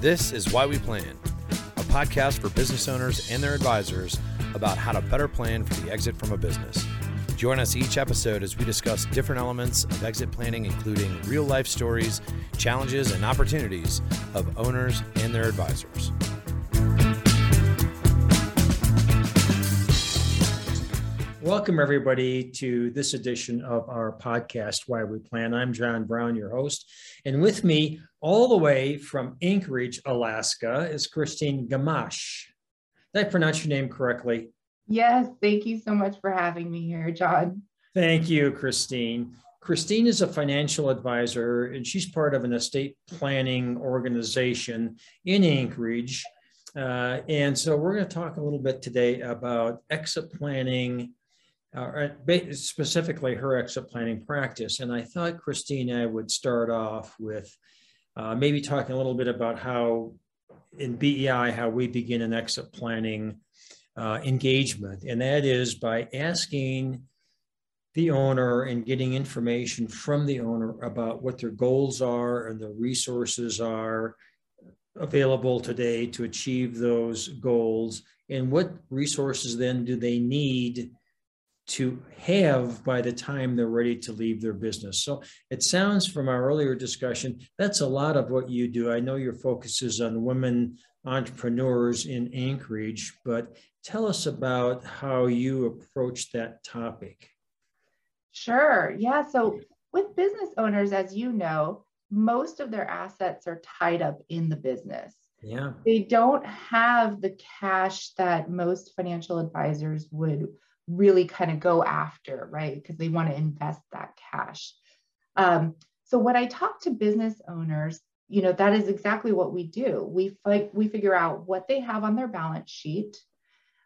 This is Why We Plan, a podcast for business owners and their advisors about how to better plan for the exit from a business. Join us each episode as we discuss different elements of exit planning, including real-life stories, challenges, and opportunities of owners and their advisors. Welcome, everybody, to this edition of our podcast, Why We Plan. I'm John Brown, your host, and with me all the way from Anchorage, Alaska, is Christine Gamache. Did I pronounce your name correctly? Yes, thank you so much for having me here, John. Thank you, Christine. Christine is a financial advisor, and she's part of an estate planning organization in Anchorage. And so we're going to talk a little bit today about exit planning, specifically her exit planning practice. And I thought, Christine, I would start off with maybe talking a little bit about how in BEI, how we begin an exit planning engagement. And that is by asking the owner and getting information from the owner about what their goals are and the resources are available today to achieve those goals. And what resources then do they need to have by the time they're ready to leave their business? So it sounds from our earlier discussion, that's a lot of what you do. I know your focus is on women entrepreneurs in Anchorage, but tell us about how you approach that topic. Sure, yeah. So with business owners, as you know, most of their assets are tied up in the business. Yeah. They don't have the cash that most financial advisors would really kind of go after, right? Because they want to invest that cash. So when I talk to business owners, you know, that is exactly what we do. We figure out what they have on their balance sheet.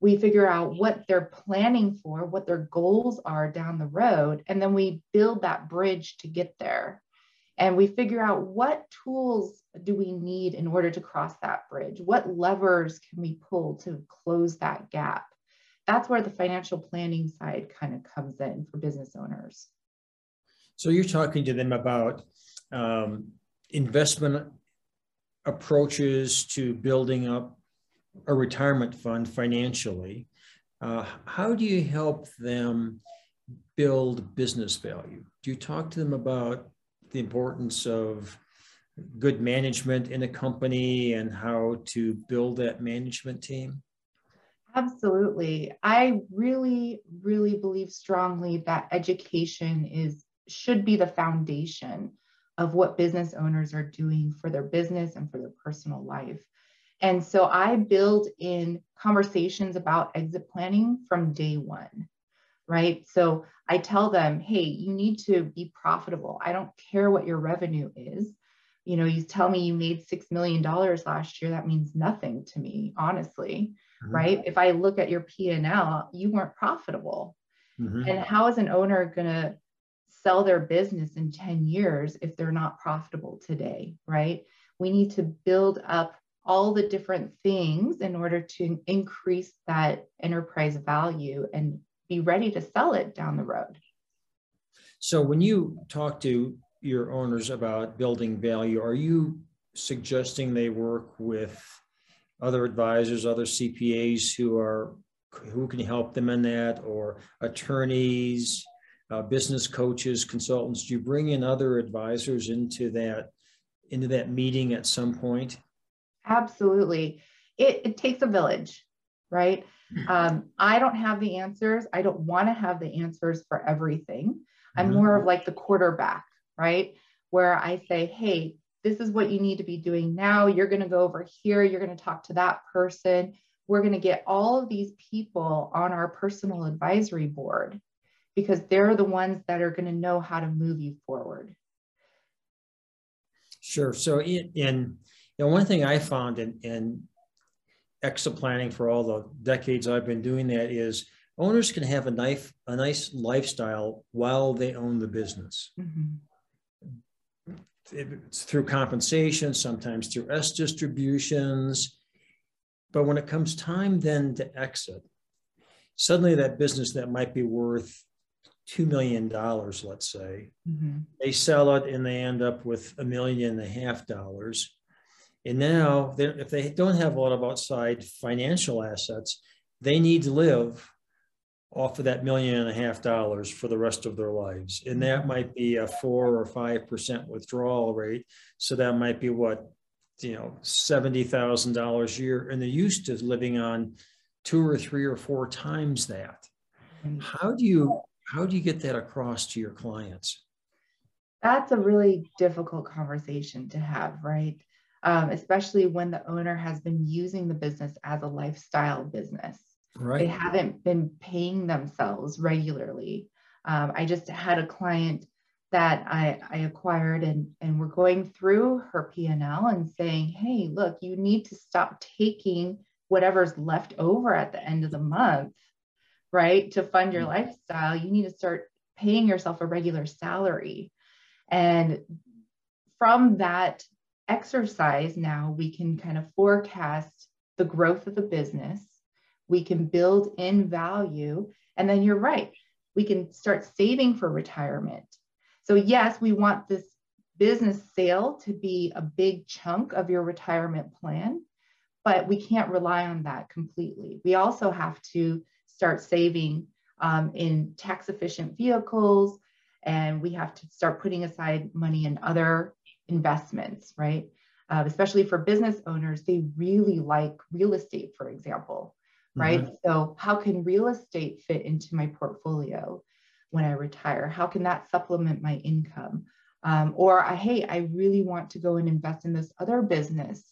We figure out what they're planning for, what their goals are down the road. And then we build that bridge to get there. And we figure out what tools do we need in order to cross that bridge? What levers can we pull to close that gap? That's where the financial planning side kind of comes in for business owners. So you're talking to them about investment approaches to building up a retirement fund financially. How do you help them build business value? Do you talk to them about the importance of good management in a company and how to build that management team? Absolutely. I really, really believe strongly that education should be the foundation of what business owners are doing for their business and for their personal life. And so I build in conversations about exit planning from day one, right? So I tell them, hey, you need to be profitable. I don't care what your revenue is. You know, you tell me you made $6 million last year. That means nothing to me, honestly. Right? If I look at your P&L, you weren't profitable. Mm-hmm. And how is an owner going to sell their business in 10 years if they're not profitable today, right? We need to build up all the different things in order to increase that enterprise value and be ready to sell it down the road. So when you talk to your owners about building value, are you suggesting they work with other advisors, other CPAs who can help them in that, or attorneys, business coaches, consultants? Do you bring in other advisors into that meeting at some point? Absolutely. It takes a village, right? I don't have the answers. I don't want to have the answers for everything. I'm more of like the quarterback, right? Where I say, hey, this is what you need to be doing now. You're going to go over here. You're going to talk to that person. We're going to get all of these people on our personal advisory board because they're the ones that are going to know how to move you forward. Sure. So one thing I found in exit planning for all the decades I've been doing that is owners can have a nice lifestyle while they own the business. Mm-hmm. It's through compensation, sometimes through S distributions. But when it comes time then to exit, suddenly that business that might be worth $2 million, let's say, they sell it and they end up with $1.5 million. And now, if they don't have a lot of outside financial assets, they need to live off of that $1.5 million for the rest of their lives. And that might be a 4 or 5% withdrawal rate. So that might be what, you know, $70,000 a year. And they're used to living on 2 or 3 or 4 times that. How do you get that across to your clients? That's a really difficult conversation to have, right? Especially when the owner has been using the business as a lifestyle business. Right. They haven't been paying themselves regularly. I just had a client that I acquired, and we're going through her P&L and saying, hey, look, you need to stop taking whatever's left over at the end of the month, right, to fund your lifestyle. You need to start paying yourself a regular salary. And from that exercise, now we can kind of forecast the growth of the business. We can build in value. And then you're right, we can start saving for retirement. So yes, we want this business sale to be a big chunk of your retirement plan, but we can't rely on that completely. We also have to start saving in tax efficient vehicles, and we have to start putting aside money in other investments, right? Especially for business owners, they really like real estate, for example, right? Mm-hmm. So how can real estate fit into my portfolio when I retire? How can that supplement my income? Hey, I really want to go and invest in this other business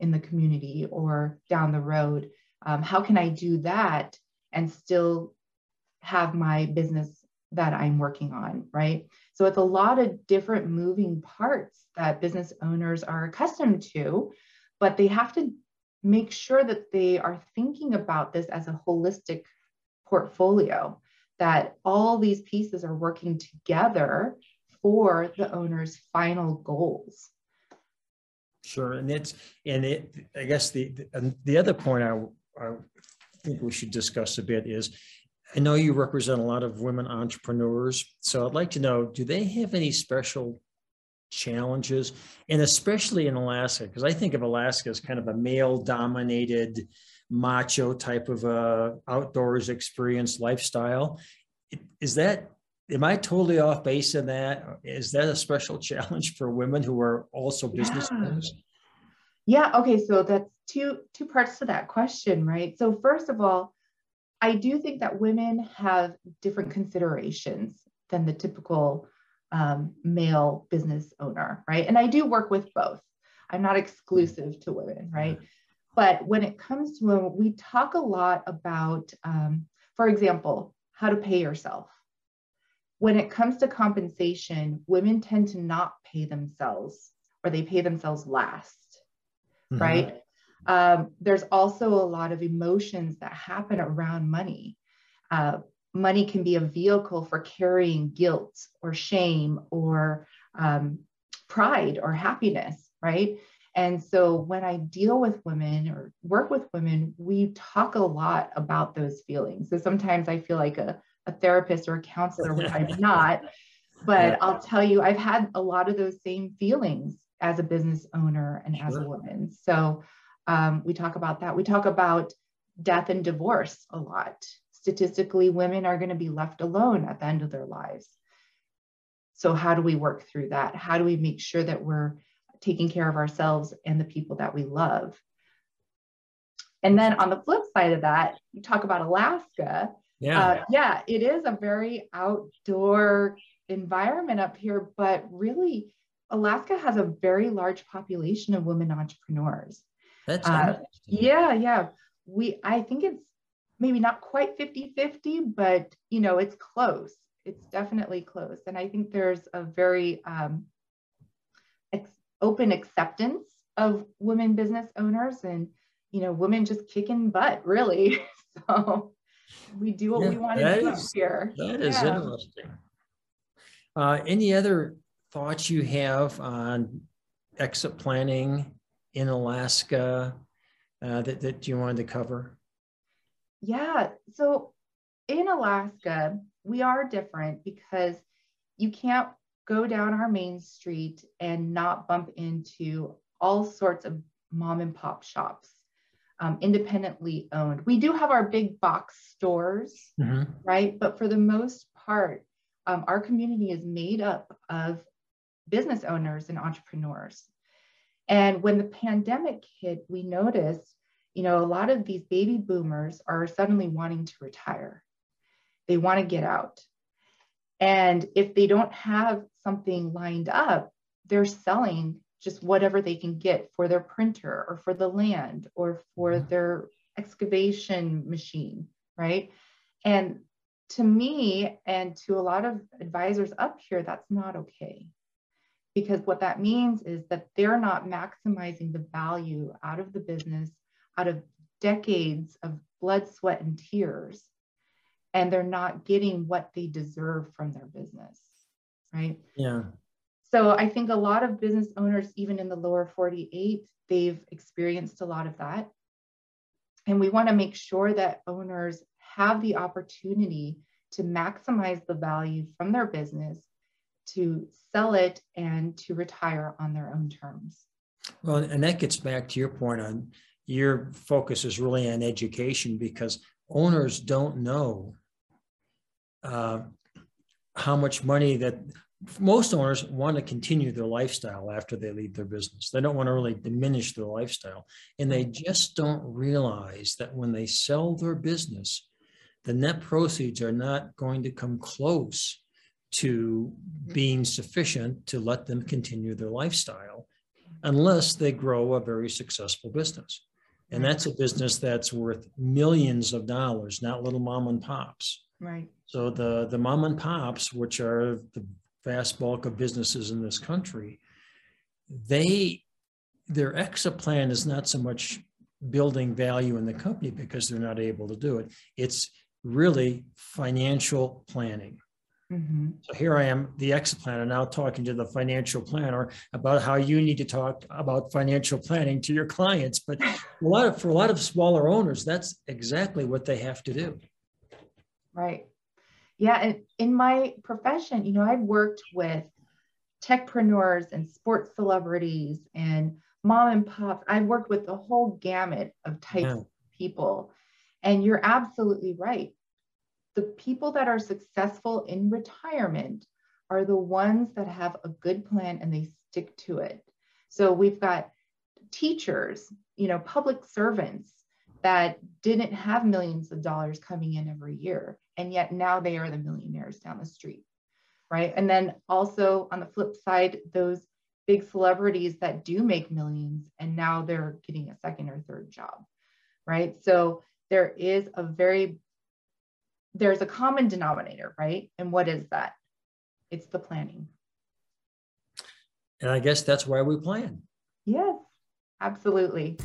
in the community or down the road. How can I do that and still have my business that I'm working on, right? So it's a lot of different moving parts that business owners are accustomed to, but they have to make sure that they are thinking about this as a holistic portfolio, that all these pieces are working together for the owner's final goals. Sure, I guess the other point I think we should discuss a bit is, I know you represent a lot of women entrepreneurs, so I'd like to know, do they have any special challenges, and especially in Alaska? Because I think of Alaska as kind of a male-dominated, macho type of outdoors experience lifestyle. Is that, am I totally off base in that? Is that a special challenge for women who are also business owners? Yeah. Okay. So that's two parts to that question, right? So first of all, I do think that women have different considerations than the typical male business owner, right? And I do work with both. I'm not exclusive to women, right? But when it comes to women, we talk a lot about, for example, how to pay yourself. When it comes to compensation, women tend to not pay themselves, or they pay themselves last, mm-hmm. right? There's also a lot of emotions that happen around money. Money can be a vehicle for carrying guilt or shame or pride or happiness, right? And so when I deal with women or work with women, we talk a lot about those feelings. So sometimes I feel like a therapist or a counselor, which I'm not, but I'll tell you, I've had a lot of those same feelings as a business owner and as a woman. So we talk about that. We talk about death and divorce a lot. Statistically, women are going to be left alone at the end of their lives. So how do we work through that? How do we make sure that we're taking care of ourselves and the people that we love? And then on the flip side of that, you talk about Alaska. Yeah, yeah, it is a very outdoor environment up here, but really Alaska has a very large population of women entrepreneurs. That's yeah. I think it's maybe not quite 50-50, but you know, it's close. It's definitely close. And I think there's a very open acceptance of women business owners, and you know, women just kicking butt, really. So we do what we want to do here. That is interesting. Any other thoughts you have on exit planning in Alaska that you wanted to cover? Yeah, so in Alaska, we are different because you can't go down our main street and not bump into all sorts of mom and pop shops, independently owned. We do have our big box stores, mm-hmm. right? But for the most part, our community is made up of business owners and entrepreneurs. And when the pandemic hit, we noticed, you know, a lot of these baby boomers are suddenly wanting to retire. They want to get out. And if they don't have something lined up, they're selling just whatever they can get for their printer or for the land or for their excavation machine, right? And to me and to a lot of advisors up here, that's not okay. Because what that means is that they're not maximizing the value out of the business, out of decades of blood, sweat, and tears. And they're not getting what they deserve from their business, right? Yeah. So I think a lot of business owners, even in the lower 48, they've experienced a lot of that. And we want to make sure that owners have the opportunity to maximize the value from their business, to sell it, and to retire on their own terms. Well, and that gets back to your point on your focus is really on education, because owners don't know how much money that most owners want to continue their lifestyle after they leave their business. They don't want to really diminish their lifestyle. And they just don't realize that when they sell their business, the net proceeds are not going to come close to being sufficient to let them continue their lifestyle unless they grow a very successful business. And that's a business that's worth millions of dollars, not little mom and pops. Right. So the mom and pops, which are the vast bulk of businesses in this country, their exit plan is not so much building value in the company because they're not able to do it. It's really financial planning. Mm-hmm. So here I am, the exit planner, now talking to the financial planner about how you need to talk about financial planning to your clients. But for a lot of smaller owners, that's exactly what they have to do. Right. Yeah. And in my profession, you know, I've worked with techpreneurs and sports celebrities and mom and pop. I've worked with the whole gamut of types of people. And you're absolutely right. The people that are successful in retirement are the ones that have a good plan and they stick to it. So we've got teachers, you know, public servants that didn't have millions of dollars coming in every year, and yet now they are the millionaires down the street, right? And then also on the flip side, those big celebrities that do make millions and now they're getting a second or third job, right? So there is a there's a common denominator, right? And what is that? It's the planning. And I guess that's why we plan. Yes, absolutely.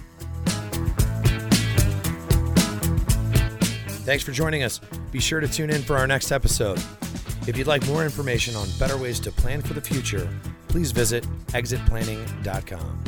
Thanks for joining us. Be sure to tune in for our next episode. If you'd like more information on better ways to plan for the future, please visit exitplanning.com.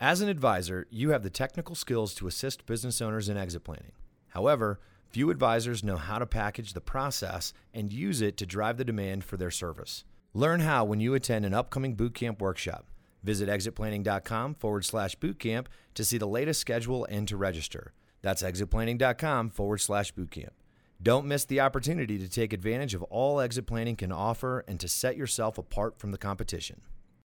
As an advisor, you have the technical skills to assist business owners in exit planning. However, few advisors know how to package the process and use it to drive the demand for their service. Learn how when you attend an upcoming bootcamp workshop. Visit exitplanning.com/bootcamp to see the latest schedule and to register. That's exitplanning.com/bootcamp. Don't miss the opportunity to take advantage of all exit planning can offer and to set yourself apart from the competition.